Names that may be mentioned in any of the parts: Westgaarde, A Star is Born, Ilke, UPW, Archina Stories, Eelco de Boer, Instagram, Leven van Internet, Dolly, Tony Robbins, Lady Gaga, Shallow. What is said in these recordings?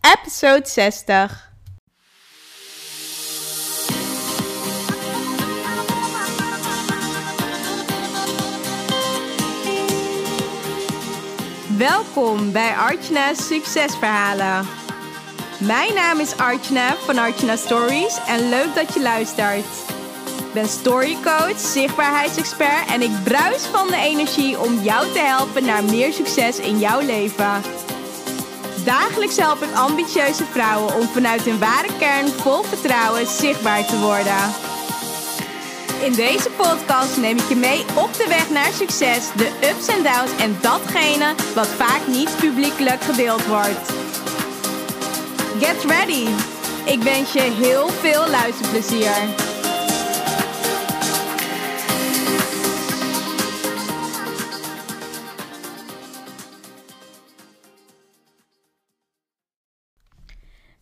episode 60. Welkom bij Archina's Succesverhalen. Mijn naam is Archina van Archina Stories en leuk dat je luistert. Ik ben storycoach, zichtbaarheidsexpert en ik bruis van de energie om jou te helpen naar meer succes in jouw leven. Dagelijks help ik ambitieuze vrouwen om vanuit hun ware kern vol vertrouwen zichtbaar te worden. In deze podcast neem ik je mee op de weg naar succes, de ups en downs en datgene wat vaak niet publiekelijk gedeeld wordt. Get ready! Ik wens je heel veel luisterplezier.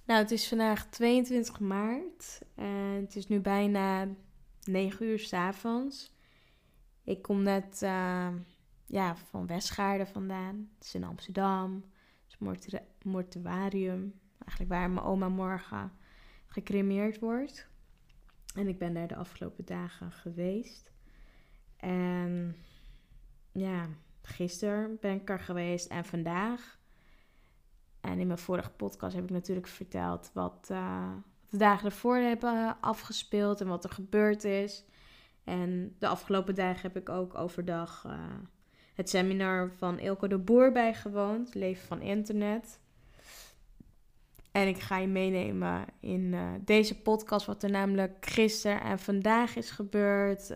Nou, het is vandaag 22 maart en het is nu bijna 9 uur 's avonds. Ik kom net van Westgaarde vandaan. Het is in Amsterdam. Het is mortuarium. Eigenlijk waar mijn oma morgen gecremeerd wordt. En ik ben daar de afgelopen dagen geweest. En ja, gisteren ben ik er geweest en vandaag. En in mijn vorige podcast heb ik natuurlijk verteld wat de dagen ervoor hebben afgespeeld en wat er gebeurd is. En de afgelopen dagen heb ik ook overdag het seminar van Eelco de Boer bijgewoond, Leven van Internet. En ik ga je meenemen in deze podcast wat er namelijk gisteren en vandaag is gebeurd.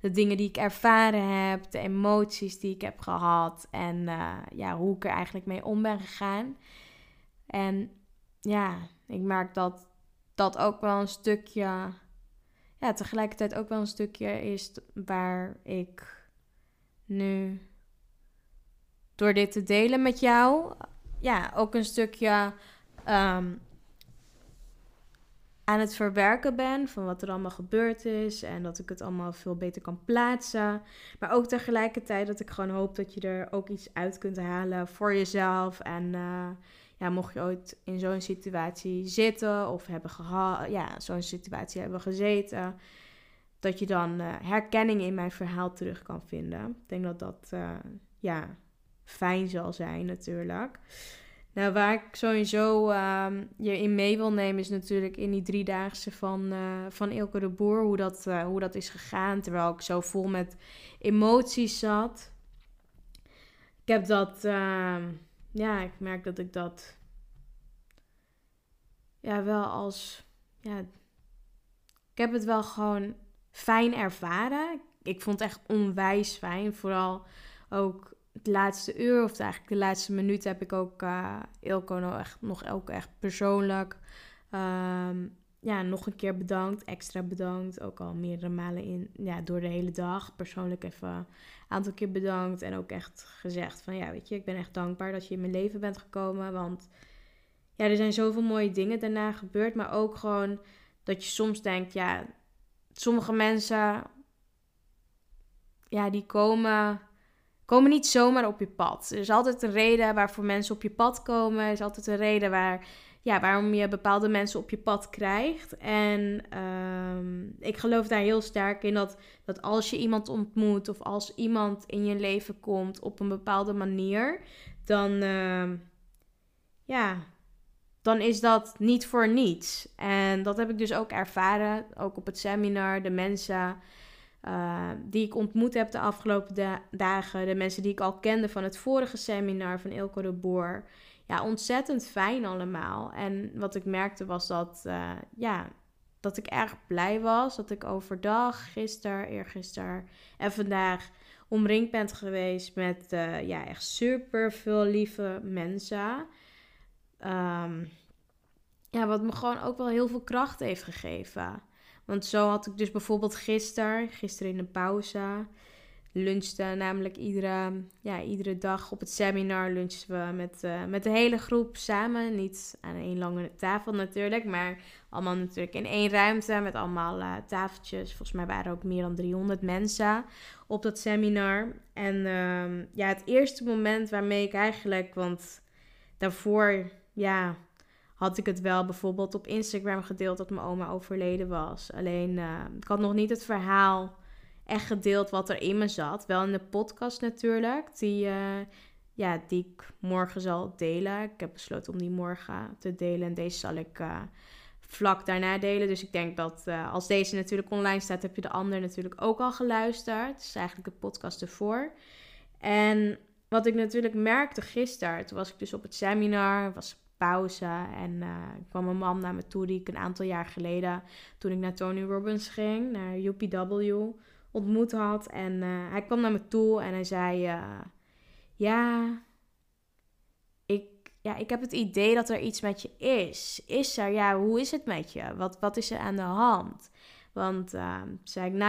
De dingen die ik ervaren heb, de emoties die ik heb gehad en hoe ik er eigenlijk mee om ben gegaan. En ja, ik merk dat dat ook wel een stukje, ja, tegelijkertijd ook wel een stukje is waar ik nu door dit te delen met jou, ja, ook een stukje aan het verwerken ben van wat er allemaal gebeurd is en dat ik het allemaal veel beter kan plaatsen, maar ook tegelijkertijd dat ik gewoon hoop dat je er ook iets uit kunt halen voor jezelf en mocht je ooit in zo'n situatie zitten of zo'n situatie hebben gezeten, dat je dan herkenning in mijn verhaal terug kan vinden. Ik denk dat dat fijn zal zijn natuurlijk. Nou, waar ik sowieso je in mee wil nemen is natuurlijk in die 3-daagse van Eelco de Boer. Hoe dat is gegaan, terwijl ik zo vol met emoties zat. Ik heb dat, ik merk dat ik dat wel als, ik heb het wel gewoon fijn ervaren. Ik vond het echt onwijs fijn, vooral ook. Het laatste uur, of eigenlijk de laatste minuut, heb ik ook Eelco nog echt persoonlijk nog een keer bedankt. Extra bedankt. Ook al meerdere malen door de hele dag. Persoonlijk even een aantal keer bedankt. En ook echt gezegd van ik ben echt dankbaar dat je in mijn leven bent gekomen. Want ja, er zijn zoveel mooie dingen daarna gebeurd. Maar ook gewoon dat je soms denkt, sommige mensen, die komen niet zomaar op je pad. Er is altijd een reden waarvoor mensen op je pad komen. Er is altijd een reden waarom je bepaalde mensen op je pad krijgt. En ik geloof daar heel sterk in dat als je iemand ontmoet of als iemand in je leven komt op een bepaalde manier, dan is dat niet voor niets. En dat heb ik dus ook ervaren, ook op het seminar, de mensen die ik ontmoet heb de afgelopen dagen. De mensen die ik al kende van het vorige seminar van Eelco de Boer. Ja, ontzettend fijn allemaal. En wat ik merkte was dat ik erg blij was. Dat ik overdag, gisteren, eergisteren en vandaag omringd ben geweest met echt super veel lieve mensen. Wat me gewoon ook wel heel veel kracht heeft gegeven. Want zo had ik dus bijvoorbeeld gisteren in de pauze, lunchten namelijk iedere dag op het seminar lunchten we met de hele groep samen. Niet aan één lange tafel natuurlijk, maar allemaal natuurlijk in één ruimte met allemaal tafeltjes. Volgens mij waren er ook meer dan 300 mensen op dat seminar. En het eerste moment waarmee ik eigenlijk, want daarvoor ja, had ik het wel bijvoorbeeld op Instagram gedeeld dat mijn oma overleden was. Alleen, ik had nog niet het verhaal echt gedeeld wat er in me zat. Wel in de podcast natuurlijk, die ik morgen zal delen. Ik heb besloten om die morgen te delen. En deze zal ik vlak daarna delen. Dus ik denk dat als deze natuurlijk online staat, heb je de ander natuurlijk ook al geluisterd. Het is eigenlijk de podcast ervoor. En wat ik natuurlijk merkte gisteren, toen was ik dus op het seminar, was pauze. En kwam een man naar me toe die ik een aantal jaar geleden, toen ik naar Tony Robbins ging, naar UPW, ontmoet had. En hij kwam naar me toe en hij zei, ik heb het idee dat er iets met je is. Is er? Ja, hoe is het met je? Wat is er aan de hand? Want zei ik,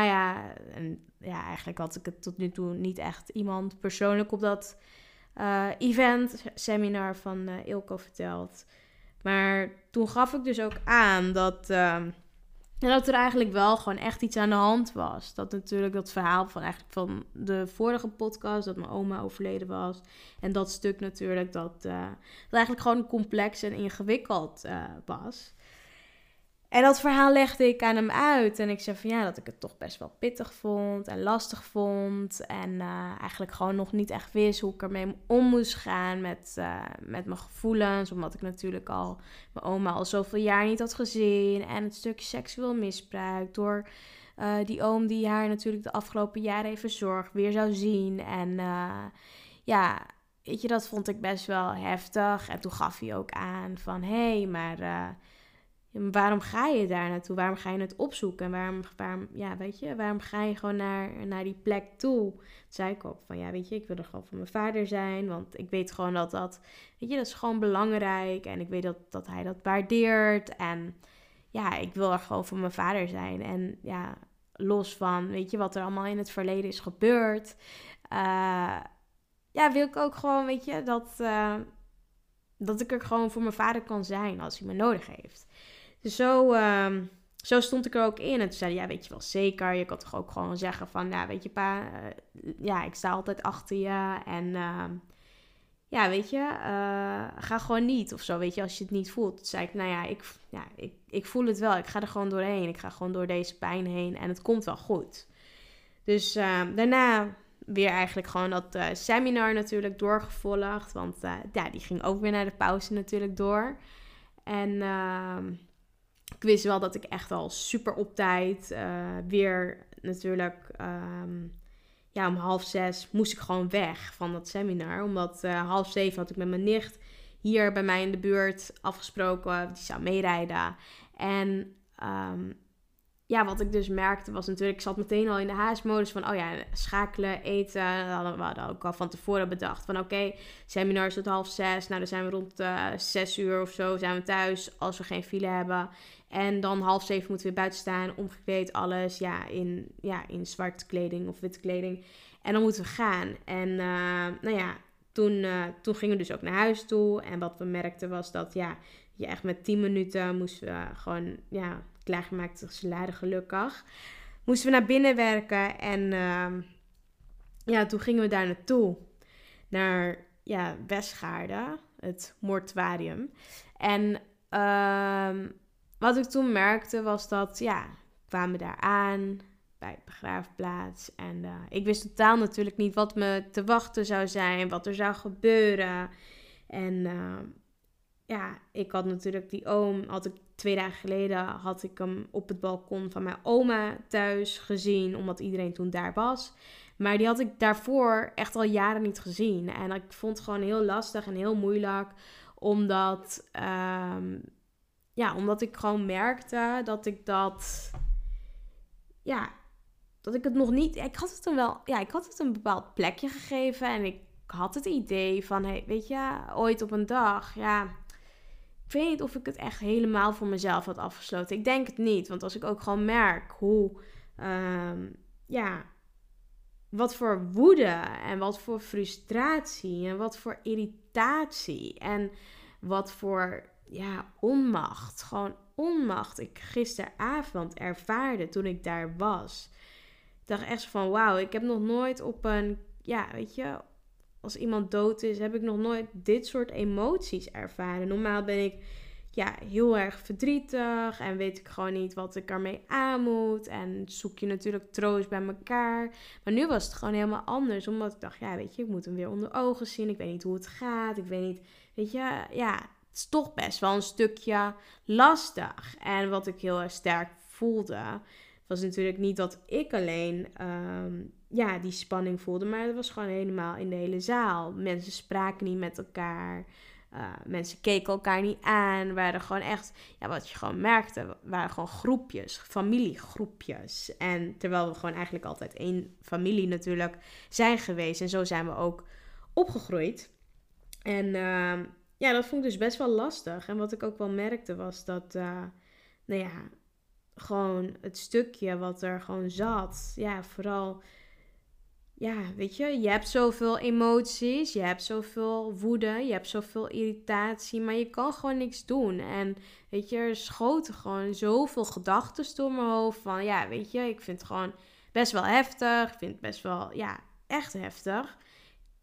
eigenlijk had ik het tot nu toe niet echt iemand persoonlijk op dat seminar van Ilke verteld. Maar toen gaf ik dus ook aan dat er eigenlijk wel gewoon echt iets aan de hand was. Dat natuurlijk dat verhaal van de vorige podcast, dat mijn oma overleden was. En dat stuk natuurlijk, dat eigenlijk gewoon complex en ingewikkeld was. En dat verhaal legde ik aan hem uit. En ik zei van ja, dat ik het toch best wel pittig vond en lastig vond. En eigenlijk gewoon nog niet echt wist hoe ik ermee om moest gaan met mijn gevoelens. Omdat ik natuurlijk al mijn oma al zoveel jaar niet had gezien. En het stukje seksueel misbruik door die oom die haar natuurlijk de afgelopen jaren even zorg weer zou zien. En weet je, dat vond ik best wel heftig. En toen gaf hij ook aan van maar... waarom ga je daar naartoe? Waarom ga je het opzoeken? En waarom ga je gewoon naar die plek toe? Toen zei ik ook van, ik wil er gewoon voor mijn vader zijn. Want ik weet gewoon dat is gewoon belangrijk. En ik weet dat hij dat waardeert. En ja, ik wil er gewoon voor mijn vader zijn. En ja, los van, wat er allemaal in het verleden is gebeurd. Wil ik ook gewoon, dat ik er gewoon voor mijn vader kan zijn als hij me nodig heeft. Dus zo stond ik er ook in. En toen zei hij, zeker. Je kan toch ook gewoon zeggen van, pa, ik sta altijd achter je. En ga gewoon niet of zo, als je het niet voelt. Toen zei ik, ik voel het wel. Ik ga er gewoon doorheen. Ik ga gewoon door deze pijn heen. En het komt wel goed. Dus daarna weer eigenlijk gewoon dat seminar natuurlijk doorgevolgd. Want die ging ook weer naar de pauze natuurlijk door. En... ik wist wel dat ik echt al super op tijd weer natuurlijk om 5:30 moest ik gewoon weg van dat seminar. Omdat 6:30 had ik met mijn nicht hier bij mij in de buurt afgesproken. Die zou meerijden. En wat ik dus merkte was natuurlijk, ik zat meteen al in de haastmodus van schakelen, eten. We hadden ook al van tevoren bedacht van seminar is tot 5:30. Nou, dan zijn we rond 6:00 of zo zijn we thuis als we geen file hebben. En dan 6:30 moeten we weer buiten staan, omgekleed, alles. In zwarte kleding of witte kleding. En dan moeten we gaan. En toen gingen we dus ook naar huis toe. En wat we merkten was dat je echt met 10 minuten moesten we gewoon... klaargemaakte salade gelukkig. Moesten we naar binnen werken. En toen gingen we daar naartoe. Naar Westgaarde. Het mortuarium. En wat ik toen merkte was dat... kwamen we daar aan. Bij de begraafplaats. En ik wist totaal natuurlijk niet wat me te wachten zou zijn. Wat er zou gebeuren. En... ik had natuurlijk die oom... 2 dagen geleden had ik hem op het balkon van mijn oma thuis gezien. Omdat iedereen toen daar was. Maar die had ik daarvoor echt al jaren niet gezien. En ik vond het gewoon heel lastig en heel moeilijk. Omdat ik gewoon merkte dat ik dat... dat ik het nog niet... Ik had het hem wel... ik had het een bepaald plekje gegeven. En ik had het idee van... ooit op een dag... Ik weet niet of ik het echt helemaal voor mezelf had afgesloten. Ik denk het niet. Want als ik ook gewoon merk hoe... wat voor woede en wat voor frustratie en wat voor irritatie en wat voor onmacht. Gewoon onmacht ik gisteravond ervaarde toen ik daar was. Ik dacht echt van wauw, ik heb nog nooit op een... als iemand dood is, heb ik nog nooit dit soort emoties ervaren. Normaal ben ik heel erg verdrietig en weet ik gewoon niet wat ik ermee aan moet. En zoek je natuurlijk troost bij elkaar. Maar nu was het gewoon helemaal anders. Omdat ik dacht, ik moet hem weer onder ogen zien. Ik weet niet hoe het gaat. Ik weet niet, het is toch best wel een stukje lastig. En wat ik heel erg sterk voelde, was natuurlijk niet dat ik alleen die spanning voelde. Maar het was gewoon helemaal in de hele zaal. Mensen spraken niet met elkaar. Mensen keken elkaar niet aan. Waren gewoon echt, wat je gewoon merkte, waren gewoon groepjes, familiegroepjes. En terwijl we gewoon eigenlijk altijd één familie natuurlijk zijn geweest. En zo zijn we ook opgegroeid. En dat vond ik dus best wel lastig. En wat ik ook wel merkte was dat, gewoon het stukje wat er gewoon zat. Ja, vooral... Ja, weet je, je hebt zoveel emoties, je hebt zoveel woede, je hebt zoveel irritatie, maar je kan gewoon niks doen. En weet je, er schoten gewoon zoveel gedachten door mijn hoofd van, ik vind het gewoon best wel heftig, ik vind het best wel, echt heftig.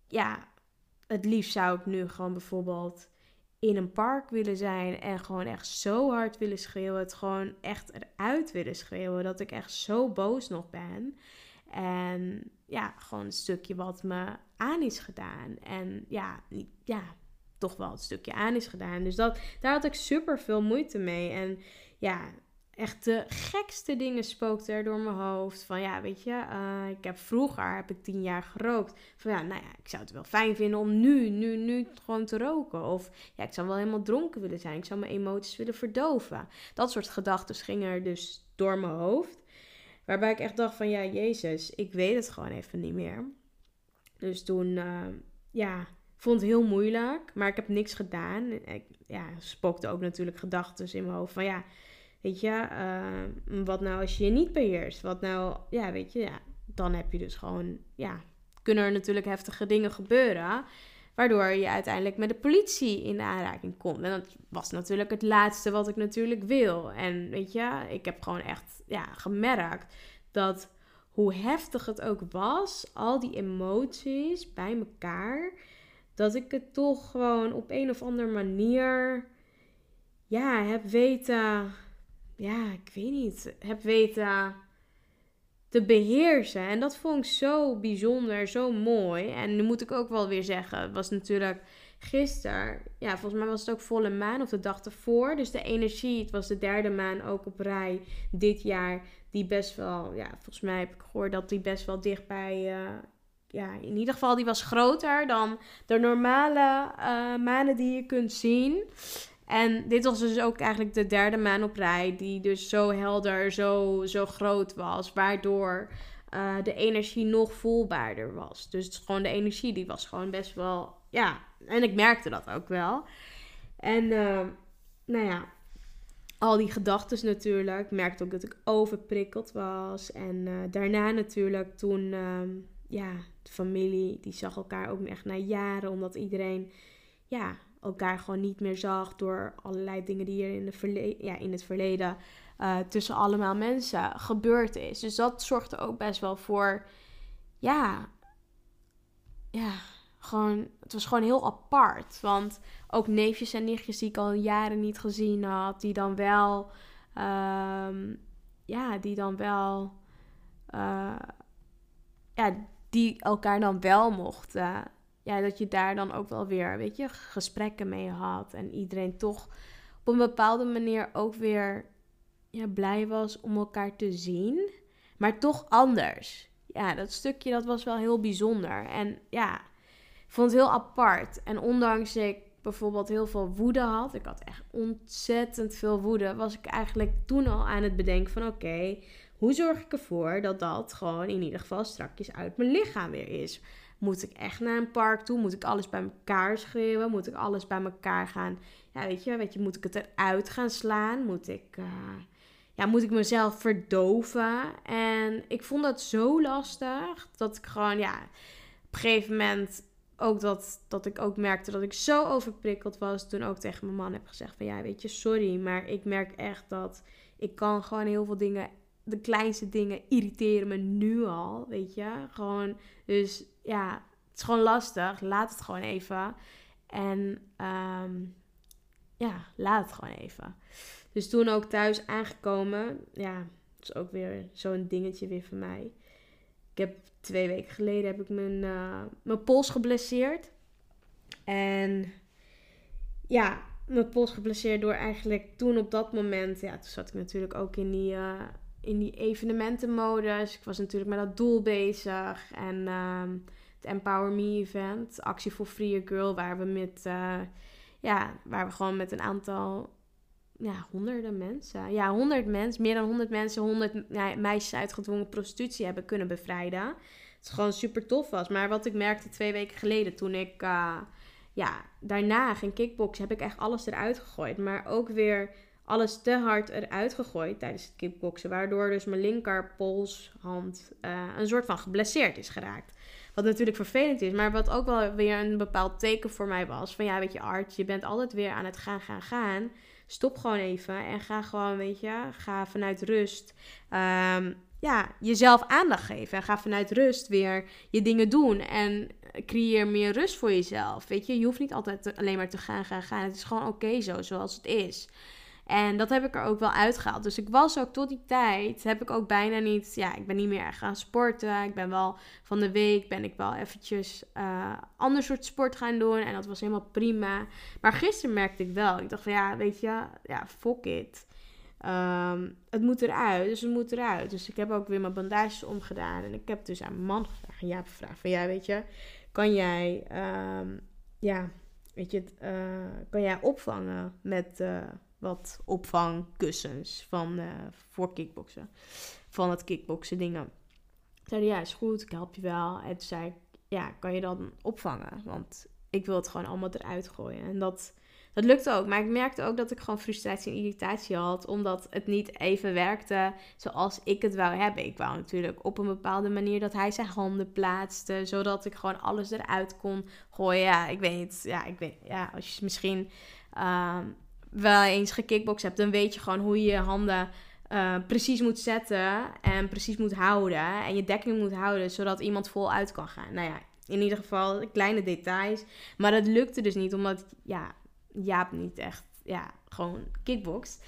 Ja, het liefst zou ik nu gewoon bijvoorbeeld in een park willen zijn en gewoon echt zo hard willen schreeuwen, het gewoon echt eruit willen schreeuwen, dat ik echt zo boos nog ben. En gewoon een stukje wat me aan is gedaan. En toch wel het stukje aan is gedaan. Dus daar had ik super veel moeite mee. En echt de gekste dingen spookten er door mijn hoofd. Van ik heb 10 jaar gerookt. Van ik zou het wel fijn vinden om nu gewoon te roken. Of ik zou wel helemaal dronken willen zijn. Ik zou mijn emoties willen verdoven. Dat soort gedachten gingen er dus door mijn hoofd. Waarbij ik echt dacht van, Jezus, ik weet het gewoon even niet meer. Dus toen, vond het heel moeilijk. Maar ik heb niks gedaan. Ik, spookte ook natuurlijk gedachten in mijn hoofd van, wat nou als je je niet beheerst? Wat nou, dan heb je dus gewoon, kunnen er natuurlijk heftige dingen gebeuren. Waardoor je uiteindelijk met de politie in aanraking komt. En dat was natuurlijk het laatste wat ik natuurlijk wil. En ik heb gewoon echt gemerkt dat hoe heftig het ook was, al die emoties bij elkaar, dat ik het toch gewoon op een of andere manier heb weten, heb weten te beheersen. En dat vond ik zo bijzonder, zo mooi. En nu moet ik ook wel weer zeggen, het was natuurlijk gisteren, volgens mij was het ook volle maan of de dag ervoor. Dus de energie, het was de derde maan ook op rij dit jaar, die best wel, volgens mij heb ik gehoord dat die best wel dichtbij, in ieder geval die was groter dan de normale manen die je kunt zien. En dit was dus ook eigenlijk de derde maan op rij die dus zo helder, zo groot was. Waardoor de energie nog voelbaarder was. Dus het is gewoon de energie die was gewoon best wel... Ja, en ik merkte dat ook wel. En al die gedachten natuurlijk. Ik merkte ook dat ik overprikkeld was. En daarna natuurlijk toen... de familie die zag elkaar ook echt na jaren. Omdat iedereen... elkaar gewoon niet meer zag door allerlei dingen die er in het verleden tussen allemaal mensen gebeurd is. Dus dat zorgde ook best wel voor, gewoon, het was gewoon heel apart. Want ook neefjes en nichtjes die ik al jaren niet gezien had, die elkaar dan wel mochten. Ja, dat je daar dan ook wel weer, gesprekken mee had. En iedereen toch op een bepaalde manier ook weer blij was om elkaar te zien. Maar toch anders. Ja, dat stukje, dat was wel heel bijzonder. En ik vond het heel apart. En ondanks ik bijvoorbeeld heel veel woede had. Ik had echt ontzettend veel woede. Was ik eigenlijk toen al aan het bedenken van oké, hoe zorg ik ervoor dat dat gewoon in ieder geval strakjes uit mijn lichaam weer is. Moet ik echt naar een park toe? Moet ik alles bij elkaar schreeuwen? Moet ik alles bij elkaar gaan? Ja, weet je, moet ik het eruit gaan slaan? Moet ik mezelf verdoven? En ik vond dat zo lastig dat ik gewoon, op een gegeven moment ook dat ik ook merkte dat ik zo overprikkeld was. Toen ook tegen mijn man heb gezegd van, sorry, maar ik merk echt dat ik kan gewoon heel veel dingen, de kleinste dingen irriteren me nu al, gewoon, dus... Ja, Het is gewoon lastig. Laat het gewoon even. En laat het gewoon even. Dus toen ook thuis aangekomen. Ja, dat is ook weer zo'n dingetje weer van mij. Ik heb 2 weken geleden heb ik mijn pols geblesseerd. En ja, mijn pols geblesseerd door eigenlijk toen op dat moment. Ja, toen zat ik natuurlijk ook in die evenementenmodus. Ik was natuurlijk met dat doel bezig. En het Empower Me event, Actie voor Free Girl, waar we gewoon met een aantal, honderden mensen. Ja, 100 mensen, meer dan 100 mensen, 100 meisjes uit gedwongen prostitutie hebben kunnen bevrijden. Het is gewoon super tof was. Maar wat ik merkte 2 weken geleden toen ik, daarna ging kickboksen, heb ik echt alles eruit gegooid. Maar ook weer alles te hard eruit gegooid tijdens het kickboksen. Waardoor dus mijn linker, pols, hand een soort van geblesseerd is geraakt. Wat natuurlijk vervelend is, maar wat ook wel weer een bepaald teken voor mij was. Van Art, je bent altijd weer aan het gaan. Stop gewoon even en ga gewoon, ga vanuit rust jezelf aandacht geven. En ga vanuit rust weer je dingen doen en creëer meer rust voor jezelf. Je hoeft niet altijd alleen maar te gaan. Het is gewoon oké zo, zoals het is. En dat heb ik er ook wel uitgehaald. Dus ik was ook tot die tijd, heb ik ook bijna niet... Ja, ik ben niet meer gaan sporten. Ik ben wel van de week, ben ik wel eventjes ander soort sport gaan doen. En dat was helemaal prima. Maar gisteren merkte ik wel. Ik dacht van fuck it. Het moet eruit, dus het moet eruit. Dus ik heb ook weer mijn bandages omgedaan. En ik heb dus aan mijn man gevraagd, aan Jaap gevraagd. Van kan jij... kan jij opvangen met... wat opvangkussens voor kickboksen. Van het kickboksen dingen. Ik zei, is goed, ik help je wel. En toen zei ik, kan je dan opvangen? Want ik wil het gewoon allemaal eruit gooien. En dat lukte ook. Maar ik merkte ook dat ik gewoon frustratie en irritatie had. Omdat het niet even werkte zoals ik het wou hebben. Ik wou natuurlijk op een bepaalde manier dat hij zijn handen plaatste. Zodat ik gewoon alles eruit kon gooien. Ik weet niet, als je misschien... wel eens gekickboxd hebt, dan weet je gewoon hoe je je handen precies moet zetten en precies moet houden en je dekking moet houden, zodat iemand voluit kan gaan. In ieder geval kleine details, maar dat lukte dus niet, omdat Jaap niet echt, gewoon kickboxt.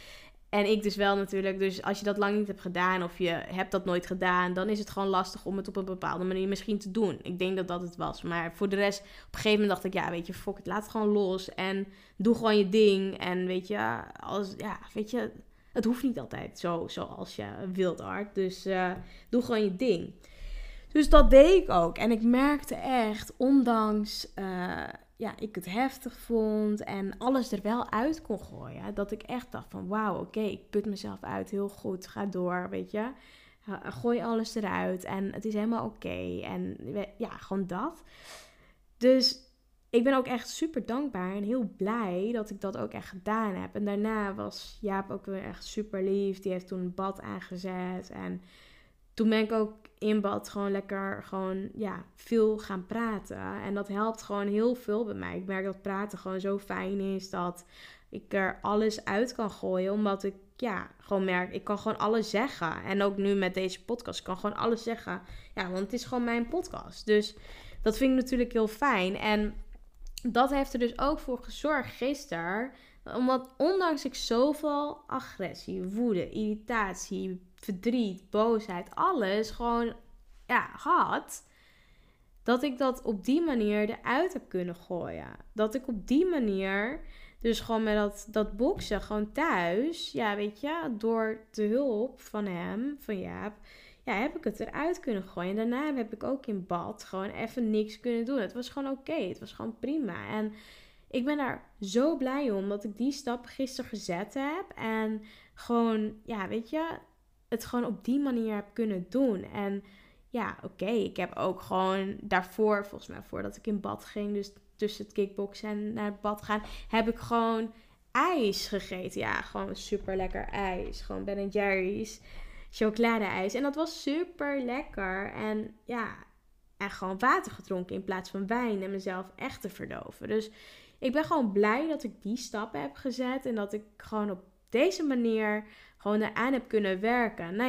En ik dus wel natuurlijk, dus als je dat lang niet hebt gedaan of je hebt dat nooit gedaan, dan is het gewoon lastig om het op een bepaalde manier misschien te doen. Ik denk dat dat het was. Maar voor de rest, op een gegeven moment dacht ik, fuck het, laat het gewoon los en doe gewoon je ding. En het hoeft niet altijd zo zoals je wilt, Art. Dus doe gewoon je ding. Dus dat deed ik ook. En ik merkte echt, ondanks... ik het heftig vond en alles er wel uit kon gooien. Dat ik echt dacht van wauw, oké, ik put mezelf uit, heel goed, ga door, Gooi alles eruit en het is helemaal oké. En gewoon dat. Dus ik ben ook echt super dankbaar en heel blij dat ik dat ook echt gedaan heb. En daarna was Jaap ook weer echt super lief. Die heeft toen een bad aangezet en... Toen ben ik ook in bad gewoon lekker veel gaan praten. En dat helpt gewoon heel veel bij mij. Ik merk dat praten gewoon zo fijn is. Dat ik er alles uit kan gooien. Omdat ik gewoon merk, ik kan gewoon alles zeggen. En ook nu met deze podcast, ik kan gewoon alles zeggen. Ja, want het is gewoon mijn podcast. Dus dat vind ik natuurlijk heel fijn. En dat heeft er dus ook voor gezorgd gisteren. Omdat ondanks ik zoveel agressie, woede, irritatie... verdriet, boosheid, alles gewoon had. Dat ik dat op die manier eruit heb kunnen gooien. Dat ik op die manier dus gewoon met dat boksen gewoon thuis, door de hulp van hem, van Jaap, heb ik het eruit kunnen gooien. En daarna heb ik ook in bad gewoon even niks kunnen doen. Het was gewoon oké, het was gewoon prima. En ik ben daar zo blij om dat ik die stap gisteren gezet heb. En gewoon, het gewoon op die manier heb kunnen doen. En ik heb ook gewoon daarvoor, volgens mij voordat ik in bad ging, dus tussen het kickboksen en naar het bad gaan, heb ik gewoon ijs gegeten. Ja, gewoon super lekker ijs. Gewoon Ben & Jerry's chocoladeijs. En dat was super lekker. En en gewoon water gedronken in plaats van wijn en mezelf echt te verdoven. Dus ik ben gewoon blij dat ik die stappen heb gezet en dat ik gewoon op deze manier gewoon eraan heb kunnen werken.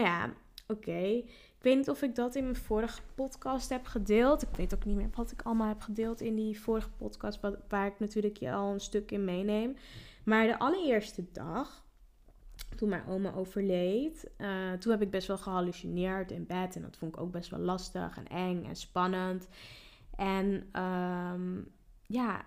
Ik weet niet of ik dat in mijn vorige podcast heb gedeeld. Ik weet ook niet meer wat ik allemaal heb gedeeld in die vorige podcast, waar ik natuurlijk je al een stuk in meeneem. Maar de allereerste dag, toen mijn oma overleed, toen heb ik best wel gehallucineerd in bed. En dat vond ik ook best wel lastig en eng en spannend. En ja,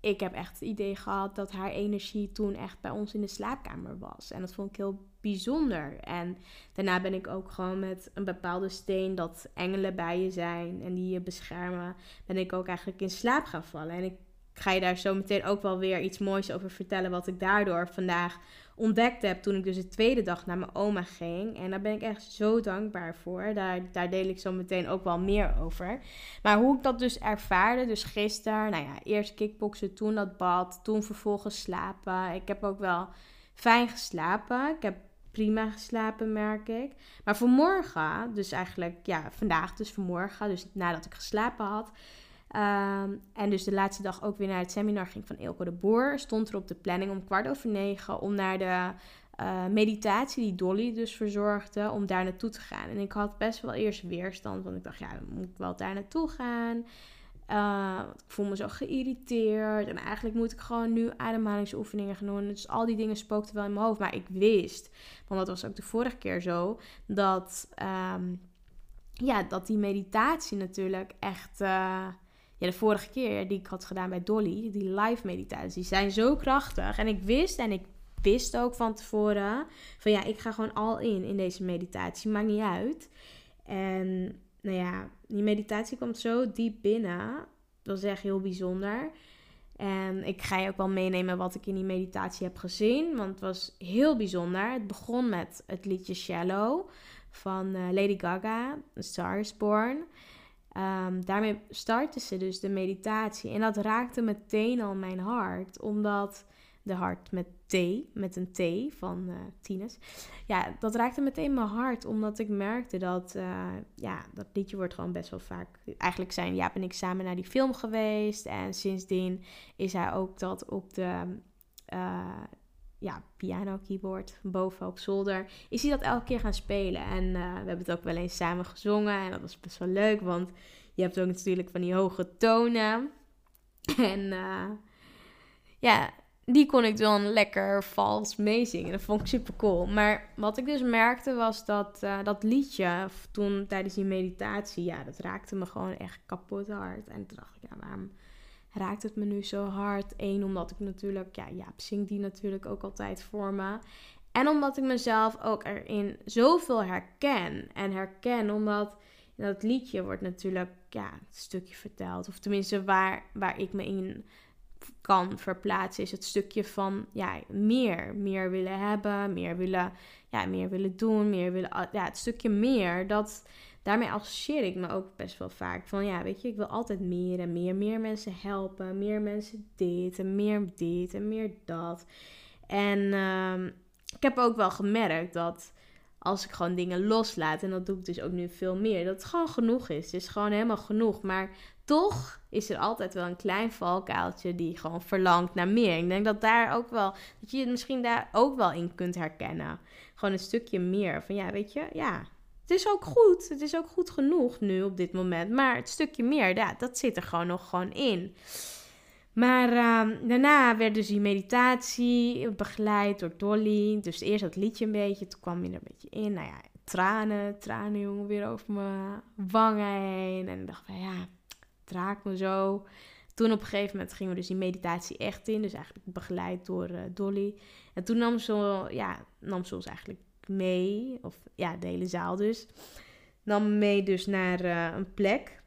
ik heb echt het idee gehad dat haar energie toen echt bij ons in de slaapkamer was. En dat vond ik heel bijzonder. En daarna ben ik ook gewoon met een bepaalde steen, dat engelen bij je zijn en die je beschermen, ben ik ook eigenlijk in slaap gaan vallen. En ik ga je daar zo meteen ook wel weer iets moois over vertellen, wat ik daardoor vandaag ontdekt heb, toen ik dus de tweede dag naar mijn oma ging. En daar ben ik echt zo dankbaar voor. Daar deel ik zo meteen ook wel meer over. Maar hoe ik dat dus ervaarde, dus gisteren, nou ja, eerst kickboksen, toen dat bad, toen vervolgens slapen. Ik heb ook wel fijn geslapen. Ik heb prima geslapen, merk ik. Maar vanmorgen, dus eigenlijk, ja, vandaag dus vanmorgen, dus nadat ik geslapen had, en dus de laatste dag ook weer naar het seminar ging van Eelco de Boer, stond er op de planning om 21:15 om naar de meditatie die Dolly dus verzorgde, om daar naartoe te gaan. En ik had best wel eerst weerstand, want ik dacht, ja, moet ik wel daar naartoe gaan? Ik voel me zo geïrriteerd en eigenlijk moet ik gewoon nu ademhalingsoefeningen gaan doen. Dus al die dingen spookten wel in mijn hoofd, maar ik wist, want dat was ook de vorige keer zo, dat, dat die meditatie natuurlijk echt... Ja, de vorige keer die ik had gedaan bij Dolly, die live meditaties zijn zo krachtig. En ik wist ook van tevoren van ja, ik ga gewoon al in deze meditatie, maakt niet uit. En nou ja, die meditatie komt zo diep binnen. Dat is echt heel bijzonder. En ik ga je ook wel meenemen wat ik in die meditatie heb gezien, want het was heel bijzonder. Het begon met het liedje Shallow van Lady Gaga, A Star is Born. Daarmee startte ze dus de meditatie. En dat raakte meteen al mijn hart. Omdat de hart met een T van Tines. Ja, dat raakte meteen mijn hart. Omdat ik merkte dat, dat liedje wordt gewoon best wel vaak... Eigenlijk zijn Jaap en ik samen naar die film geweest. En sindsdien is hij ook dat op de... piano, keyboard, boven op zolder, is hij dat elke keer gaan spelen. En we hebben het ook wel eens samen gezongen. En dat was best wel leuk, want je hebt ook natuurlijk van die hoge tonen. En die kon ik dan lekker vals meezingen. Dat vond ik super cool. Maar wat ik dus merkte was dat dat liedje, toen tijdens die meditatie, ja, dat raakte me gewoon echt kapot hard. En toen dacht ik, ja, waarom... raakt het me nu zo hard? Eén, omdat ik natuurlijk... Ja, Jaap zingt die natuurlijk ook altijd voor me. En omdat ik mezelf ook erin zoveel herken. En herken omdat... In dat liedje wordt natuurlijk... Ja, het stukje verteld. Of tenminste waar ik me in kan verplaatsen. Is het stukje van... Ja, meer. Meer willen hebben. Meer willen... Ja, meer willen doen. Meer willen... Ja, het stukje meer. Dat... Daarmee associeer ik me ook best wel vaak van, ja, weet je, ik wil altijd meer en meer. Meer mensen helpen, meer mensen dit en meer dat. En ik heb ook wel gemerkt dat als ik gewoon dingen loslaat, en dat doe ik dus ook nu veel meer, dat het gewoon genoeg is. Het is gewoon helemaal genoeg. Maar toch is er altijd wel een klein valkuiltje die gewoon verlangt naar meer. Ik denk dat daar ook wel, dat je het misschien daar ook wel in kunt herkennen. Gewoon een stukje meer van, ja, weet je, ja. Het is ook goed. Het is ook goed genoeg nu op dit moment. Maar het stukje meer, ja, dat zit er gewoon nog gewoon in. Maar daarna werd dus die meditatie begeleid door Dolly. Dus eerst dat liedje een beetje. Toen kwam je er een beetje in. Nou ja, tranen jongen, weer over mijn wangen heen. En ik dacht van ja, het raakt me zo. Toen op een gegeven moment gingen we dus die meditatie echt in. Dus eigenlijk begeleid door Dolly. En toen nam ze ons eigenlijk mee, of ja, de hele zaal dus, nam mee dus naar een plek,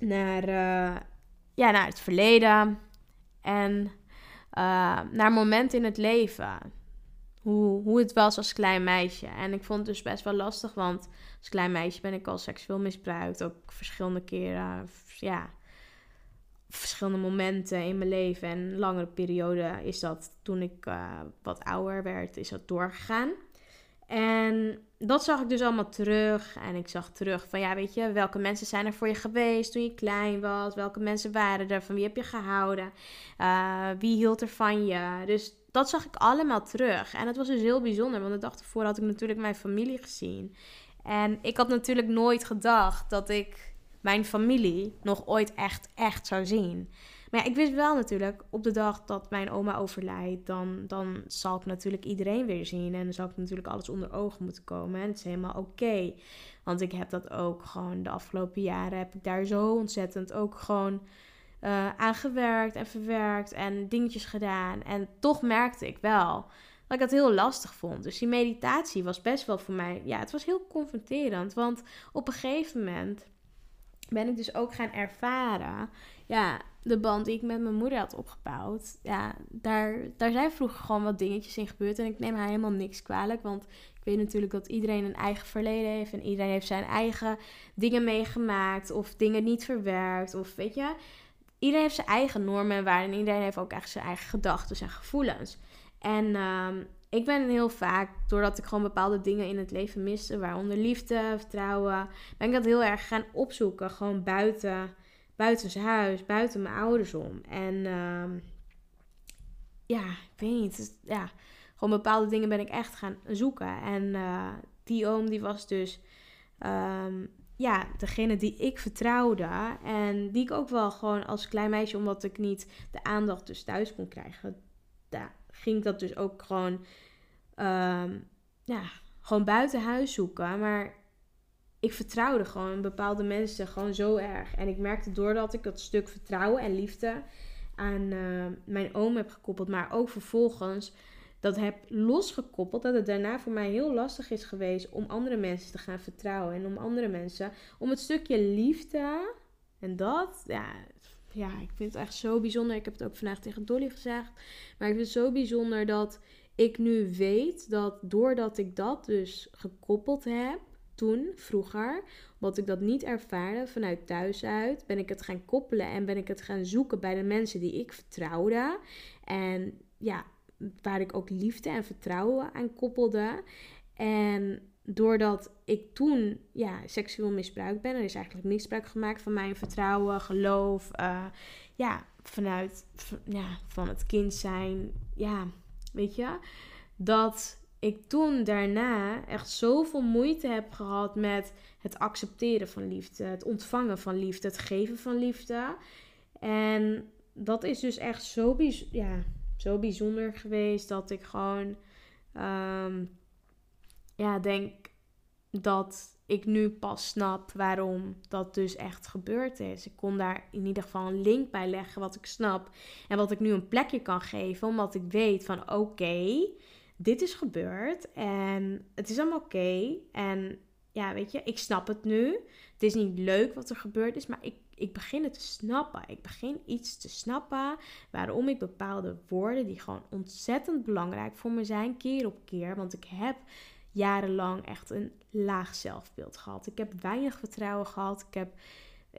naar het verleden en naar momenten in het leven, hoe het was als klein meisje. En ik vond het dus best wel lastig, want als klein meisje ben ik al seksueel misbruikt, ook verschillende keren, ja, verschillende momenten in mijn leven en een langere periode is dat, toen ik wat ouder werd, is dat doorgegaan. En dat zag ik dus allemaal terug. En ik zag terug van, ja, weet je, welke mensen zijn er voor je geweest toen je klein was? Welke mensen waren er? Van wie heb je gehouden? Wie hield er van je? Dus dat zag ik allemaal terug. En dat was dus heel bijzonder, want de dag ervoor had ik natuurlijk mijn familie gezien. En ik had natuurlijk nooit gedacht dat ik mijn familie nog ooit echt zou zien. Maar ja, ik wist wel natuurlijk, op de dag dat mijn oma overlijdt, dan zal ik natuurlijk iedereen weer zien. En dan zal ik natuurlijk alles onder ogen moeten komen. En het is helemaal oké. Want ik heb dat ook gewoon de afgelopen jaren, heb ik daar zo ontzettend ook gewoon aan gewerkt en verwerkt en dingetjes gedaan. En toch merkte ik wel dat ik dat heel lastig vond. Dus die meditatie was best wel voor mij, ja, het was heel confronterend. Want op een gegeven moment ben ik dus ook gaan ervaren, ja, de band die ik met mijn moeder had opgebouwd. Ja, daar zijn vroeger gewoon wat dingetjes in gebeurd. En ik neem haar helemaal niks kwalijk. Want ik weet natuurlijk dat iedereen een eigen verleden heeft. En iedereen heeft zijn eigen dingen meegemaakt. Of dingen niet verwerkt. Of weet je, iedereen heeft zijn eigen normen en waarden. En iedereen heeft ook echt zijn eigen gedachten en gevoelens. En ik ben heel vaak, doordat ik gewoon bepaalde dingen in het leven miste, waaronder liefde, vertrouwen, ben ik dat heel erg gaan opzoeken. Gewoon buiten zijn huis, buiten mijn ouders om. En ja, ik weet niet. Dus, ja, gewoon bepaalde dingen ben ik echt gaan zoeken. En die oom, die was dus ja, degene die ik vertrouwde. En die ik ook wel gewoon als klein meisje, omdat ik niet de aandacht dus thuis kon krijgen, ging ik dat dus ook gewoon, ja, gewoon buiten huis zoeken. Maar ik vertrouwde gewoon bepaalde mensen gewoon zo erg. En ik merkte, doordat ik dat stuk vertrouwen en liefde aan mijn oom heb gekoppeld, maar ook vervolgens dat heb losgekoppeld, dat het daarna voor mij heel lastig is geweest om andere mensen te gaan vertrouwen. En om het stukje liefde en dat, ja, ik vind het echt zo bijzonder. Ik heb het ook vandaag tegen Dolly gezegd. Maar ik vind het zo bijzonder dat ik nu weet dat doordat ik dat dus gekoppeld heb, toen, vroeger, omdat ik dat niet ervaarde vanuit thuis uit, ben ik het gaan koppelen en ben ik het gaan zoeken bij de mensen die ik vertrouwde. En ja, waar ik ook liefde en vertrouwen aan koppelde. En doordat ik toen, ja, seksueel misbruikt ben, er is eigenlijk misbruik gemaakt van mijn vertrouwen, geloof, ja, vanuit, ja, van het kind zijn, ja, weet je, dat ik toen daarna echt zoveel moeite heb gehad met het accepteren van liefde, het ontvangen van liefde, het geven van liefde. En dat is dus echt zo bijzonder geweest dat ik gewoon ja, denk dat ik nu pas snap waarom dat dus echt gebeurd is. Ik kon daar in ieder geval een link bij leggen wat ik snap. En wat ik nu een plekje kan geven, omdat ik weet van oké, dit is gebeurd en het is allemaal oké. En ja, weet je, ik snap het nu. Het is niet leuk wat er gebeurd is, maar ik begin het te snappen. Ik begin iets te snappen waarom ik bepaalde woorden, die gewoon ontzettend belangrijk voor me zijn, keer op keer. Want ik heb jarenlang echt een laag zelfbeeld gehad. Ik heb weinig vertrouwen gehad.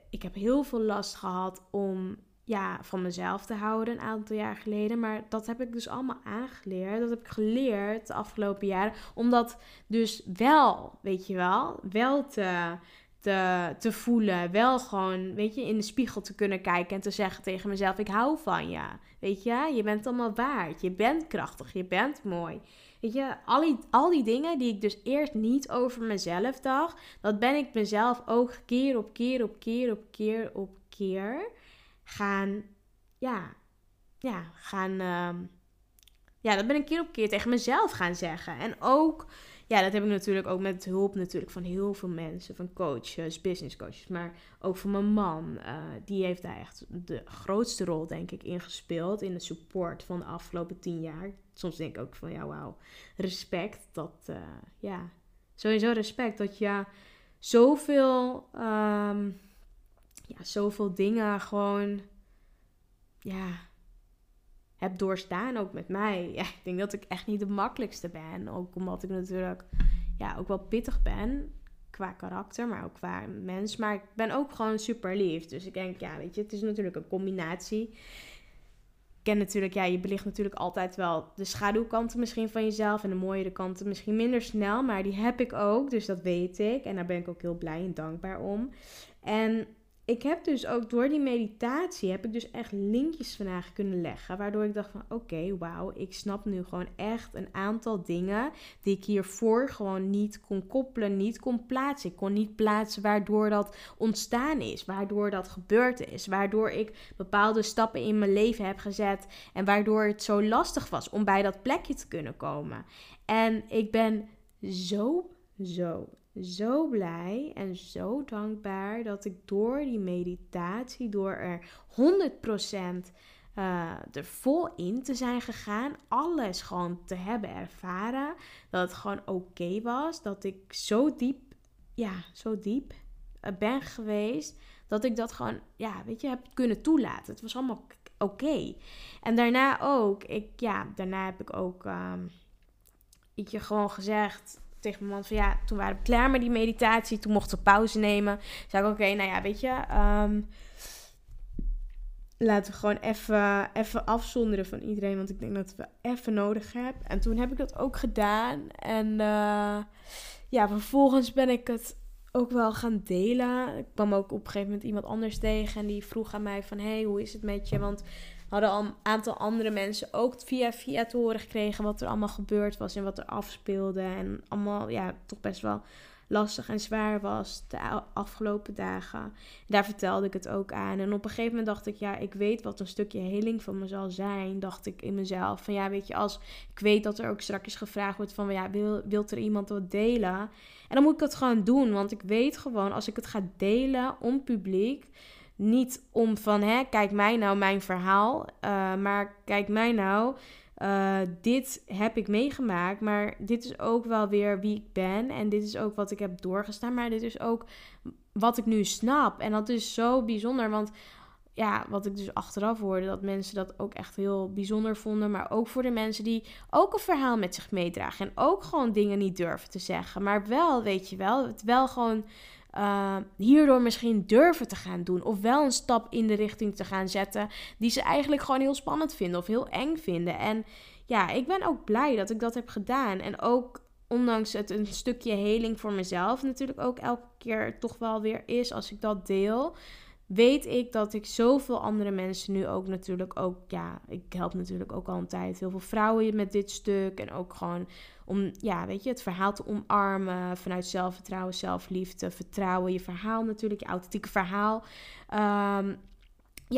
Ik heb heel veel last gehad om, ja, van mezelf te houden een aantal jaar geleden. Maar dat heb ik dus allemaal aangeleerd. Dat heb ik geleerd de afgelopen jaren. Om dat dus wel, weet je wel te voelen. Wel gewoon, weet je, in de spiegel te kunnen kijken en te zeggen tegen mezelf: ik hou van je. Weet je, je bent allemaal waard. Je bent krachtig. Je bent mooi. Weet je, al die dingen die ik dus eerst niet over mezelf dacht, dat ben ik mezelf ook keer op keer gaan, dat ben ik keer op keer tegen mezelf gaan zeggen. En ook, ja, dat heb ik natuurlijk ook met hulp natuurlijk van heel veel mensen, van coaches, business coaches, maar ook van mijn man. Die heeft daar echt de grootste rol, denk ik, in gespeeld, in de support van de afgelopen 10 jaar. Soms denk ik ook van, ja, wauw, respect. Sowieso respect dat je zoveel dingen gewoon, ja, heb doorstaan, ook met mij. Ja, ik denk dat ik echt niet de makkelijkste ben. Ook omdat ik natuurlijk, ja, ook wel pittig ben. Qua karakter, maar ook qua mens. Maar ik ben ook gewoon super lief. Dus ik denk, ja, weet je, het is natuurlijk een combinatie. Ik ken natuurlijk, ja, je belicht natuurlijk altijd wel de schaduwkanten misschien van jezelf. En de mooiere kanten misschien minder snel. Maar die heb ik ook, dus dat weet ik. En daar ben ik ook heel blij en dankbaar om. En ik heb dus ook door die meditatie heb ik dus echt linkjes vandaag kunnen leggen. Waardoor ik dacht van oké, wauw, ik snap nu gewoon echt een aantal dingen die ik hiervoor gewoon niet kon koppelen, niet kon plaatsen. Ik kon niet plaatsen waardoor dat ontstaan is, waardoor dat gebeurd is. Waardoor ik bepaalde stappen in mijn leven heb gezet en waardoor het zo lastig was om bij dat plekje te kunnen komen. En ik ben zo blij en zo dankbaar dat ik door die meditatie, door er 100% er vol in te zijn gegaan, alles gewoon te hebben ervaren, dat het gewoon oké was, dat ik zo diep ben geweest, dat ik dat gewoon, heb kunnen toelaten. Het was allemaal oké. En daarna ook, daarna heb ik ook gewoon gezegd tegen mijn man van toen waren we klaar met die meditatie. Toen mochten we pauze nemen. Zei ik oké, laten we gewoon even afzonderen van iedereen. Want ik denk dat we even nodig hebben. En toen heb ik dat ook gedaan. En vervolgens ben ik het ook wel gaan delen. Ik kwam ook op een gegeven moment iemand anders tegen. En die vroeg aan mij van hey, hoe is het met je? Want hadden al een aantal andere mensen ook via te horen gekregen wat er allemaal gebeurd was en wat er afspeelde. En allemaal, toch best wel lastig en zwaar was de afgelopen dagen. Daar vertelde ik het ook aan. En op een gegeven moment dacht ik, ik weet wat een stukje heling van me zal zijn, dacht ik in mezelf. Van als ik weet dat er ook straks gevraagd wordt van, wilt er iemand wat delen? En dan moet ik dat gewoon doen, want ik weet gewoon, als ik het ga delen om publiek, niet om van, kijk mij nou mijn verhaal, maar kijk mij nou, dit heb ik meegemaakt, maar dit is ook wel weer wie ik ben en dit is ook wat ik heb doorgestaan, maar dit is ook wat ik nu snap. En dat is zo bijzonder, want wat ik dus achteraf hoorde, dat mensen dat ook echt heel bijzonder vonden, maar ook voor de mensen die ook een verhaal met zich meedragen en ook gewoon dingen niet durven te zeggen, maar wel, het wel gewoon hierdoor misschien durven te gaan doen of wel een stap in de richting te gaan zetten die ze eigenlijk gewoon heel spannend vinden of heel eng vinden. En ik ben ook blij dat ik dat heb gedaan en ook ondanks het een stukje heling voor mezelf natuurlijk ook elke keer toch wel weer is als ik dat deel, weet ik dat ik zoveel andere mensen nu ook natuurlijk ook, ik help natuurlijk ook al een tijd heel veel vrouwen met dit stuk en ook gewoon om, het verhaal te omarmen vanuit zelfvertrouwen, zelfliefde, vertrouwen, je verhaal natuurlijk, je authentieke verhaal,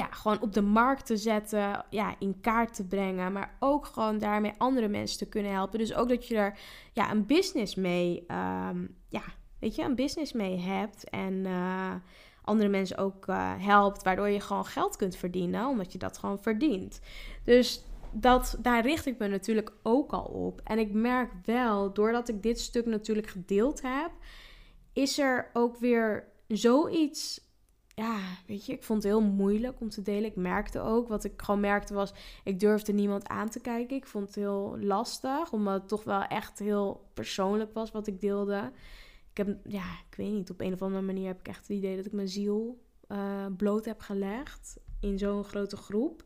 gewoon op de markt te zetten, in kaart te brengen, maar ook gewoon daarmee andere mensen te kunnen helpen. Dus ook dat je er, een business mee, een business mee hebt en andere mensen ook helpt, waardoor je gewoon geld kunt verdienen, omdat je dat gewoon verdient. Dus daar richt ik me natuurlijk ook al op. En ik merk wel, doordat ik dit stuk natuurlijk gedeeld heb, is er ook weer zoiets. Ik vond het heel moeilijk om te delen. Ik merkte ook, wat ik gewoon merkte was, ik durfde niemand aan te kijken. Ik vond het heel lastig, omdat het toch wel echt heel persoonlijk was wat ik deelde. Ik heb, ik weet niet, op een of andere manier heb ik echt het idee dat ik mijn ziel bloot heb gelegd in zo'n grote groep.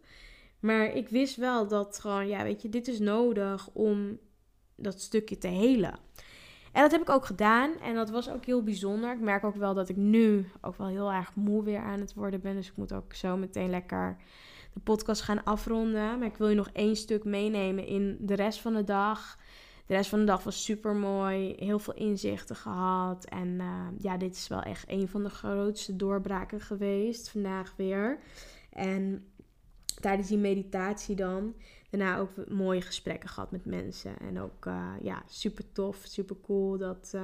Maar ik wist wel dat gewoon, dit is nodig om dat stukje te helen. En dat heb ik ook gedaan en dat was ook heel bijzonder. Ik merk ook wel dat ik nu ook wel heel erg moe weer aan het worden ben. Dus ik moet ook zo meteen lekker de podcast gaan afronden. Maar ik wil je nog 1 stuk meenemen in de rest van de dag. De rest van de dag was super mooi, heel veel inzichten gehad. En dit is wel echt een van de grootste doorbraken geweest vandaag weer. En tijdens die meditatie dan. Daarna ook mooie gesprekken gehad met mensen. En ook super tof, super cool dat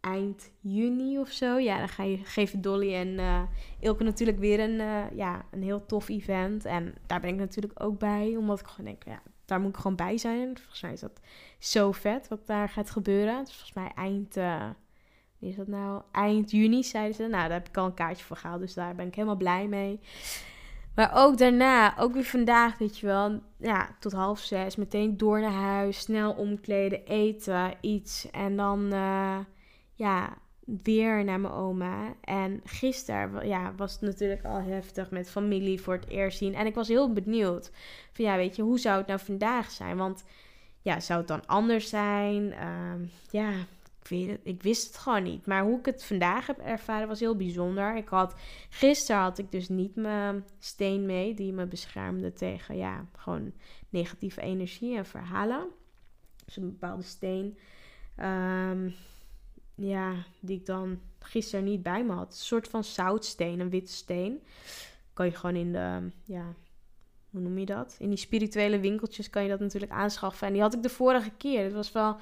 eind juni of zo. Dan geven Dolly en Ilke natuurlijk weer een heel tof event. En daar ben ik natuurlijk ook bij. Omdat ik gewoon denk, daar moet ik gewoon bij zijn. Volgens mij is dat zo vet wat daar gaat gebeuren. Het is volgens mij eind juni zeiden ze. Nou, daar heb ik al een kaartje voor gehaald. Dus daar ben ik helemaal blij mee. Maar ook daarna, ook weer vandaag, tot 5:30, meteen door naar huis, snel omkleden, eten, iets. En dan, weer naar mijn oma. En gisteren, was het natuurlijk al heftig met familie voor het eerst zien. En ik was heel benieuwd van, hoe zou het nou vandaag zijn? Want, zou het dan anders zijn? Ik weet het, ik wist het gewoon niet. Maar hoe ik het vandaag heb ervaren was heel bijzonder. Gisteren had ik dus niet mijn steen mee die me beschermde tegen gewoon negatieve energie en verhalen. Dus een bepaalde steen. Die ik dan gisteren niet bij me had. Een soort van zoutsteen, een witte steen. Kan je gewoon in de, hoe noem je dat? In die spirituele winkeltjes kan je dat natuurlijk aanschaffen. En die had ik de vorige keer. Het was wel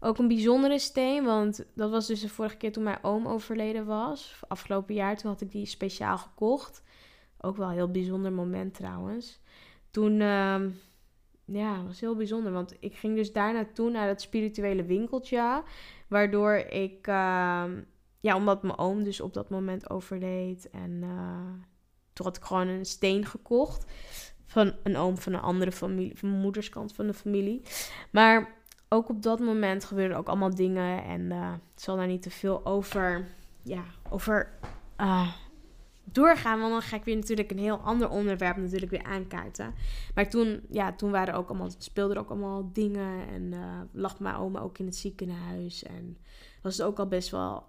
ook een bijzondere steen. Want dat was dus de vorige keer toen mijn oom overleden was. Afgelopen jaar, toen had ik die speciaal gekocht. Ook wel een heel bijzonder moment trouwens. Toen... het was heel bijzonder, want ik ging dus daar naartoe naar dat spirituele winkeltje, waardoor ik, omdat mijn oom dus op dat moment overleed en toen had ik gewoon een steen gekocht van een oom van een andere familie, van mijn moederskant van de familie. Maar ook op dat moment gebeurden ook allemaal dingen en ik zal daar niet te veel over doorgaan, want dan ga ik weer natuurlijk een heel ander onderwerp natuurlijk weer aankaarten. Maar toen speelden er ook allemaal dingen en lag mijn oma ook in het ziekenhuis en was het ook al best wel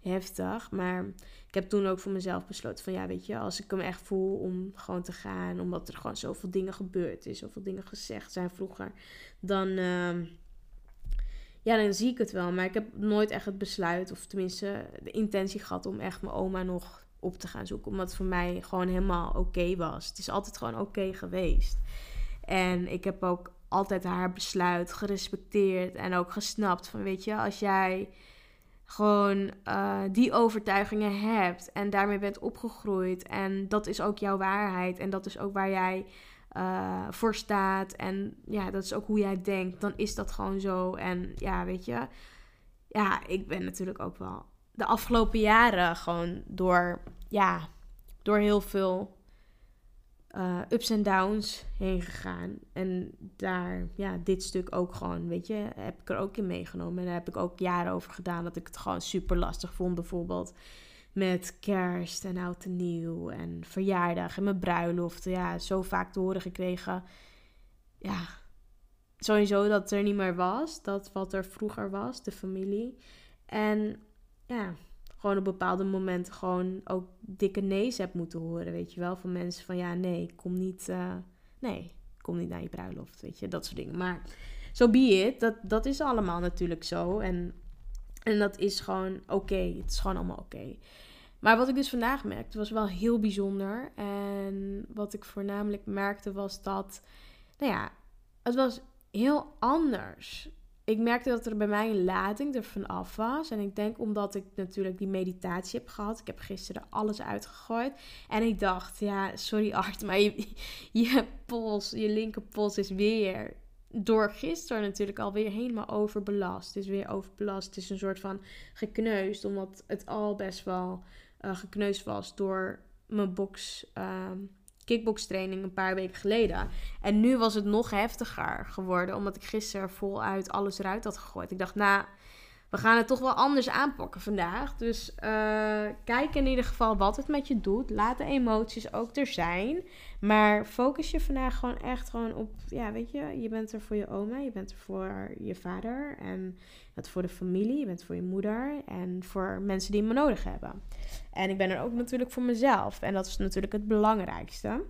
heftig. Maar ik heb toen ook voor mezelf besloten van als ik hem echt voel om gewoon te gaan, omdat er gewoon zoveel dingen gebeurd is, zoveel dingen gezegd zijn vroeger, dan dan zie ik het wel. Maar ik heb nooit echt het besluit of tenminste de intentie gehad om echt mijn oma nog op te gaan zoeken, omdat het voor mij gewoon helemaal oké was. Het is altijd gewoon oké geweest. En ik heb ook altijd haar besluit gerespecteerd en ook gesnapt van, als jij gewoon die overtuigingen hebt en daarmee bent opgegroeid en dat is ook jouw waarheid en dat is ook waar jij voor staat en dat is ook hoe jij denkt, dan is dat gewoon zo. En ik ben natuurlijk ook wel de afgelopen jaren gewoon door heel veel ups en downs heen gegaan. En daar, dit stuk ook gewoon, heb ik er ook in meegenomen. En daar heb ik ook jaren over gedaan dat ik het gewoon super lastig vond. Bijvoorbeeld met kerst en oud en nieuw en verjaardag en mijn bruiloft. Zo vaak te horen gekregen, sowieso dat het er niet meer was. Dat wat er vroeger was, de familie. En gewoon op bepaalde momenten gewoon ook dikke nee's heb moeten horen, Van mensen van, kom niet naar je bruiloft, dat soort dingen. Maar so be it, dat is allemaal natuurlijk zo. En dat is gewoon oké, het is gewoon allemaal oké. Maar wat ik dus vandaag merkte, was wel heel bijzonder. En wat ik voornamelijk merkte was dat, het was heel anders. Ik merkte dat er bij mij een lading ervan af was. En ik denk omdat ik natuurlijk die meditatie heb gehad. Ik heb gisteren alles uitgegooid. En ik dacht, sorry Art, maar je linkerpols is weer door gisteren natuurlijk alweer helemaal overbelast. Het is weer overbelast. Het is een soort van gekneusd. Omdat het al best wel gekneusd was door mijn box... kickbokstraining een paar weken geleden. En nu was het nog heftiger geworden, omdat ik gisteren voluit alles eruit had gegooid. Ik dacht, we gaan het toch wel anders aanpakken vandaag. Dus kijk in ieder geval wat het met je doet. Laat de emoties ook er zijn. Maar focus je vandaag gewoon echt gewoon op, je bent er voor je oma, je bent er voor je vader en dat voor de familie, je bent voor je moeder en voor mensen die me nodig hebben. En ik ben er ook natuurlijk voor mezelf en dat is natuurlijk het belangrijkste.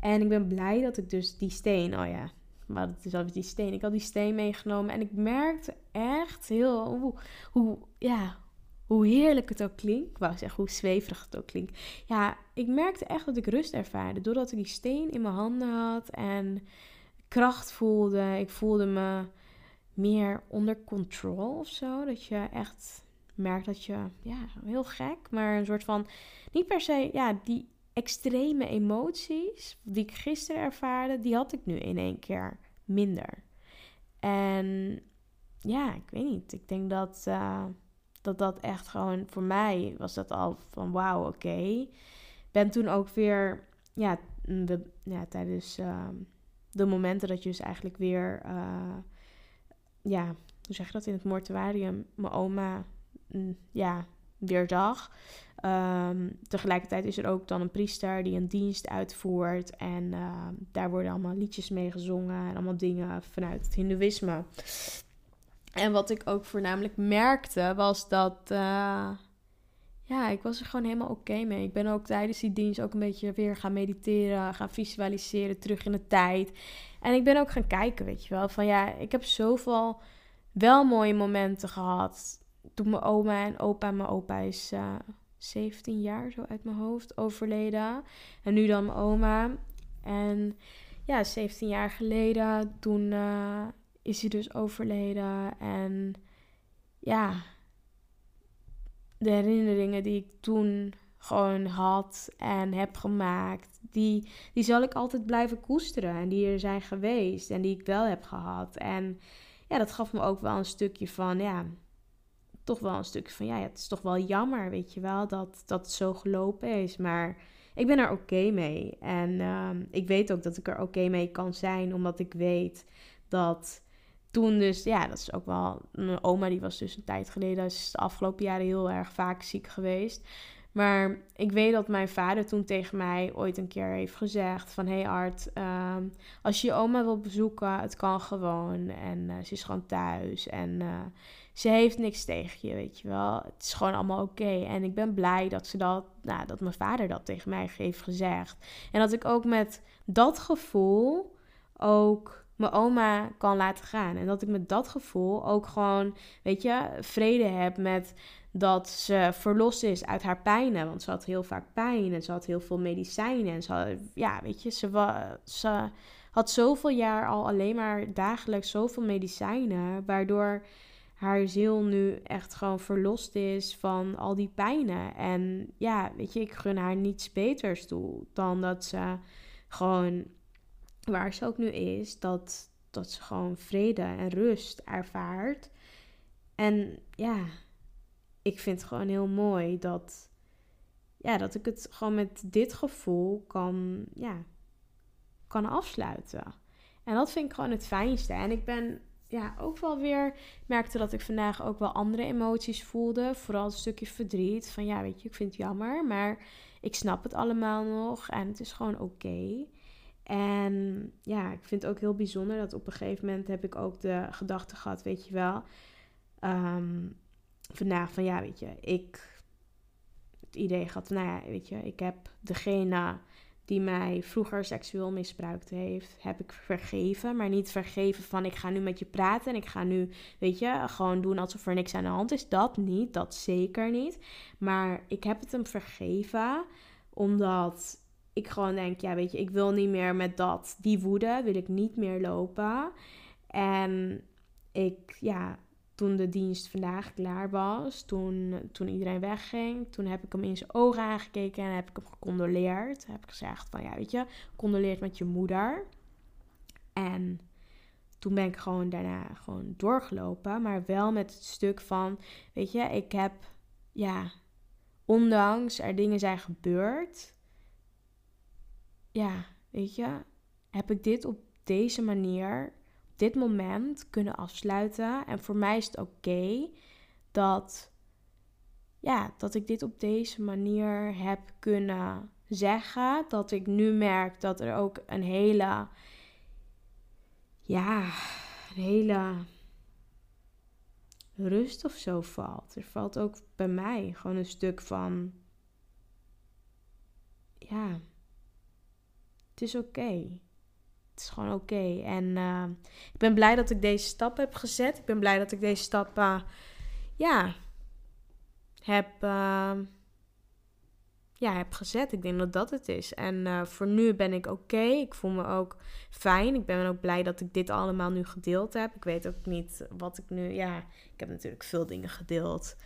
En ik ben blij dat ik dus die steen, maar het is alweer die steen. Ik had die steen meegenomen. En ik merkte echt heel... hoe heerlijk het ook klinkt. Ik wou zeggen hoe zweverig het ook klinkt. Ik merkte echt dat ik rust ervaarde. Doordat ik die steen in mijn handen had. En kracht voelde. Ik voelde me meer onder control of zo. Dat je echt merkt dat je... heel gek. Maar een soort van... Niet per se... die extreme emoties die ik gisteren ervaarde, die had ik nu in één keer minder. En ik weet niet. Ik denk dat dat echt gewoon voor mij was dat al van wauw, oké. Ben toen ook weer tijdens de momenten dat je dus eigenlijk weer hoe zeg je dat in het mortuarium, mijn oma weer zag. Tegelijkertijd is er ook dan een priester die een dienst uitvoert en daar worden allemaal liedjes mee gezongen en allemaal dingen vanuit het hindoeïsme. En wat ik ook voornamelijk merkte was dat... ik was er gewoon helemaal oké mee. Ik ben ook tijdens die dienst ook een beetje weer gaan mediteren, gaan visualiseren, terug in de tijd. En ik ben ook gaan kijken, weet je wel. Van ja, ik heb zoveel wel mooie momenten gehad. Toen mijn oma en opa, mijn opa is 17 jaar zo uit mijn hoofd overleden. En nu dan mijn oma. En ja, 17 jaar geleden, toen is hij dus overleden. En ja... de herinneringen die ik toen gewoon had en heb gemaakt, die zal ik altijd blijven koesteren. En die er zijn geweest en die ik wel heb gehad. En ja, dat gaf me ook wel een stukje van, ja, toch wel een stukje van, ja, het is toch wel jammer, weet je wel, dat het zo gelopen is. Maar ik ben er oké mee. En ik weet ook dat ik er oké mee kan zijn, omdat ik weet dat... Toen dus, ja, dat is ook wel... Mijn oma die was dus een tijd geleden... is de afgelopen jaren heel erg vaak ziek geweest. Maar ik weet dat mijn vader toen tegen mij ooit een keer heeft gezegd... van, hey Art, als je je oma wil bezoeken, het kan gewoon. En ze is gewoon thuis. En ze heeft niks tegen je, weet je wel. Het is gewoon allemaal oké. En ik ben blij dat dat mijn vader dat tegen mij heeft gezegd. En dat ik ook met dat gevoel ook... mijn oma kan laten gaan. En dat ik met dat gevoel ook gewoon, weet je, vrede heb met dat ze verlost is uit haar pijnen. Want ze had heel vaak pijn en ze had heel veel medicijnen. En ze had, ja, weet je, ze had zoveel jaar al alleen maar dagelijks zoveel medicijnen. Waardoor haar ziel nu echt gewoon verlost is van al die pijnen. En ja, weet je, ik gun haar niets beters toe dan dat ze gewoon... waar ze ook nu is, dat ze gewoon vrede en rust ervaart. En ja, ik vind het gewoon heel mooi dat ik het gewoon met dit gevoel kan afsluiten. En dat vind ik gewoon het fijnste. En ik ben ook wel weer... merkte dat ik vandaag ook wel andere emoties voelde. Vooral een stukje verdriet. Van ja, weet je, ik vind het jammer, maar ik snap het allemaal nog. En het is gewoon oké. En ja, ik vind het ook heel bijzonder dat op een gegeven moment heb ik ook de gedachte gehad, weet je wel, vandaag van ja, weet je, ik het idee gehad, nou ja, weet je, ik heb degene die mij vroeger seksueel misbruikt heeft, heb ik vergeven, maar niet vergeven van ik ga nu met je praten en ik ga nu, weet je, gewoon doen alsof er niks aan de hand is. Dat niet, dat zeker niet. Maar ik heb het hem vergeven omdat... ik gewoon denk, ja, weet je, ik wil niet meer met dat. Die woede wil ik niet meer lopen. En ik, ja, toen de dienst vandaag klaar was, toen iedereen wegging, toen heb ik hem in zijn ogen aangekeken en heb ik hem gecondoleerd. Heb ik gezegd van, ja, weet je, condoleert met je moeder. En toen ben ik gewoon daarna gewoon doorgelopen, maar wel met het stuk van, weet je, ik heb, ja, ondanks er dingen zijn gebeurd... ja, weet je, heb ik dit op deze manier, op dit moment kunnen afsluiten. En voor mij is het oké dat ik dit op deze manier heb kunnen zeggen. Dat ik nu merk dat er ook een hele rust of zo valt. Er valt ook bij mij gewoon een stuk van, ja... het is oké. Het is gewoon oké. En ik ben blij dat ik deze stap heb gezet. Ik ben blij dat ik deze stap heb gezet. Ik denk dat dat het is. En voor nu ben ik oké. Ik voel me ook fijn. Ik ben ook blij dat ik dit allemaal nu gedeeld heb. Ik weet ook niet wat ik nu... ja, ik heb natuurlijk veel dingen gedeeld.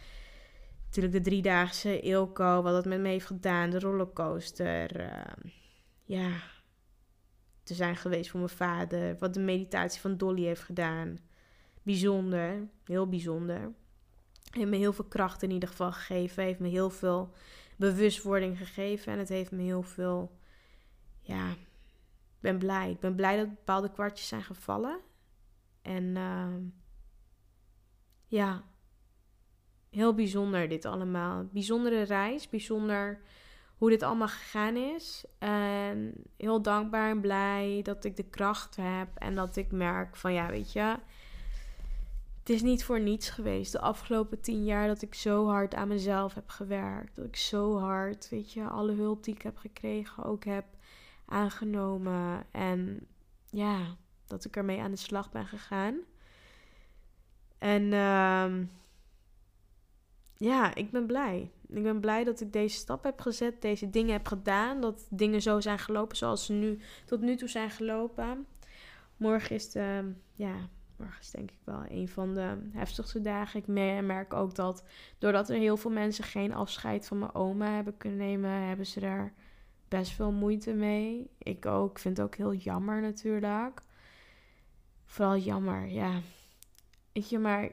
Natuurlijk de 3-daagse Eelco, wat het met me heeft gedaan. De rollercoaster. Te zijn geweest voor mijn vader. Wat de meditatie van Dolly heeft gedaan. Bijzonder. Heel bijzonder. Heeft me heel veel kracht in ieder geval gegeven. Heeft me heel veel bewustwording gegeven. En het heeft me heel veel... ja, ik ben blij. Ik ben blij dat bepaalde kwartjes zijn gevallen. En heel bijzonder dit allemaal. Bijzondere reis. Bijzonder... hoe dit allemaal gegaan is. En heel dankbaar en blij dat ik de kracht heb. En dat ik merk van ja, weet je. Het is niet voor niets geweest de afgelopen 10 jaar dat ik zo hard aan mezelf heb gewerkt. Dat ik zo hard, weet je, alle hulp die ik heb gekregen ook heb aangenomen. En ja, dat ik ermee aan de slag ben gegaan. En ja, ik ben blij. Ik ben blij dat ik deze stap heb gezet, deze dingen heb gedaan. Dat dingen zo zijn gelopen zoals ze nu tot nu toe zijn gelopen. Morgen is denk ik wel een van de heftigste dagen. Ik merk ook dat doordat er heel veel mensen geen afscheid van mijn oma hebben kunnen nemen, hebben ze daar best veel moeite mee. Ik ook. Vind het ook heel jammer natuurlijk. Vooral jammer, ja. Weet je, maar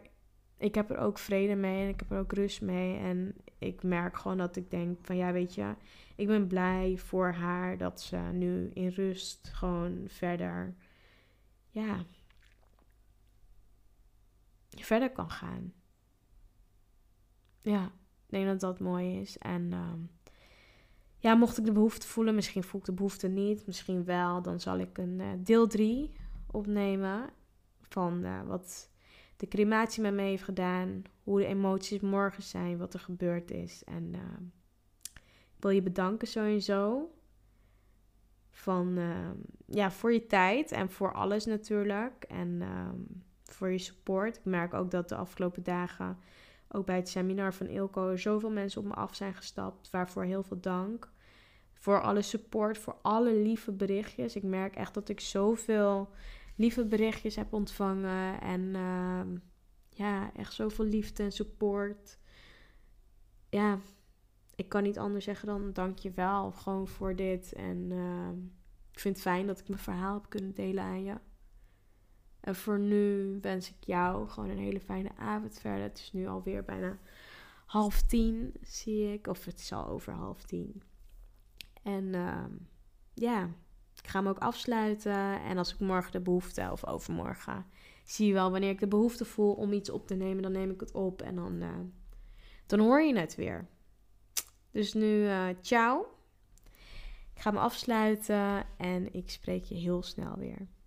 ik heb er ook vrede mee en ik heb er ook rust mee. En ik merk gewoon dat ik denk van ja, weet je, ik ben blij voor haar dat ze nu in rust gewoon verder, ja, verder kan gaan. Ja, ik denk dat dat mooi is. En ja, mocht ik de behoefte voelen, misschien voel ik de behoefte niet, misschien wel, dan zal ik een deel 3 opnemen van wat de crematie met me heeft gedaan, hoe de emoties morgen zijn, wat er gebeurd is. En ik wil je bedanken sowieso voor je tijd en voor alles natuurlijk. En voor je support. Ik merk ook dat de afgelopen dagen, ook bij het seminar van Eelco, er zoveel mensen op me af zijn gestapt. Waarvoor heel veel dank. Voor alle support, voor alle lieve berichtjes. Ik merk echt dat ik zoveel lieve berichtjes heb ontvangen. En echt zoveel liefde en support. Ja, ik kan niet anders zeggen dan dankjewel. Gewoon voor dit. En ik vind het fijn dat ik mijn verhaal heb kunnen delen aan je. En voor nu wens ik jou gewoon een hele fijne avond verder. Het is nu alweer bijna 9:30, zie ik. Of het is al over 9:30. En ik ga hem ook afsluiten. En als ik morgen de behoefte, of overmorgen, zie je wel wanneer ik de behoefte voel om iets op te nemen, dan neem ik het op. En dan hoor je het weer. Dus nu, ciao. Ik ga me afsluiten en ik spreek je heel snel weer.